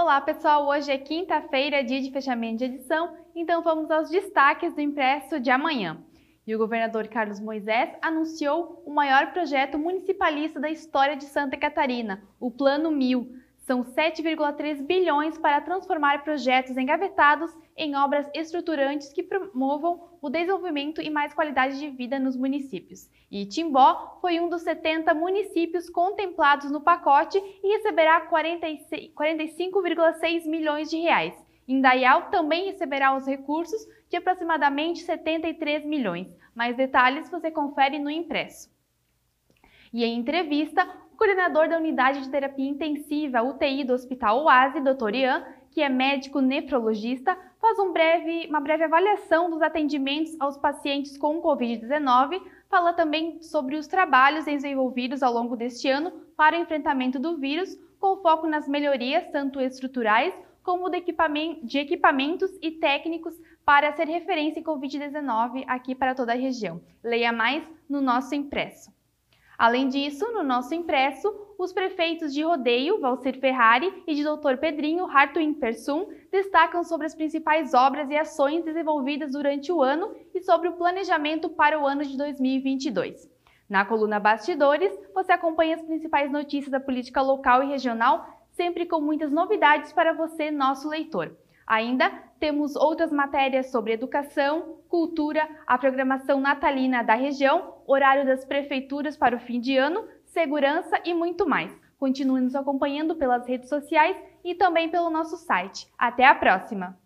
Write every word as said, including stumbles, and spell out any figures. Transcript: Olá pessoal, hoje é quinta-feira, dia de fechamento de edição, então vamos aos destaques do impresso de amanhã. E o governador Carlos Moisés anunciou o maior projeto municipalista da história de Santa Catarina, o Plano Mil. São sete vírgula três bilhões para transformar projetos engavetados em obras estruturantes que promovam o desenvolvimento e mais qualidade de vida nos municípios. E Timbó foi um dos setenta municípios contemplados no pacote e receberá quarenta e cinco vírgula seis milhões de reais. Indaial também receberá os recursos de aproximadamente setenta e três milhões. Mais detalhes você confere no impresso. E em entrevista, o coordenador da Unidade de Terapia Intensiva U T I do Hospital Oase, doutor Ian, que é médico nefrologista, faz um breve, uma breve avaliação dos atendimentos aos pacientes com Covid dezenove, fala também sobre os trabalhos desenvolvidos ao longo deste ano para o enfrentamento do vírus, com foco nas melhorias tanto estruturais como de equipamentos e técnicos para ser referência em Covid dezenove aqui para toda a região. Leia mais no nosso impresso. Além disso, no nosso impresso, os prefeitos de Rodeio, Valsir Ferrari e de Doutor Pedrinho, Hartwig Persum, destacam sobre as principais obras e ações desenvolvidas durante o ano e sobre o planejamento para o ano de dois mil e vinte e dois. Na coluna Bastidores, você acompanha as principais notícias da política local e regional, sempre com muitas novidades para você, nosso leitor. Ainda temos outras matérias sobre educação, cultura, a programação natalina da região, horário das prefeituras para o fim de ano, segurança e muito mais. Continue nos acompanhando pelas redes sociais e também pelo nosso site. Até a próxima!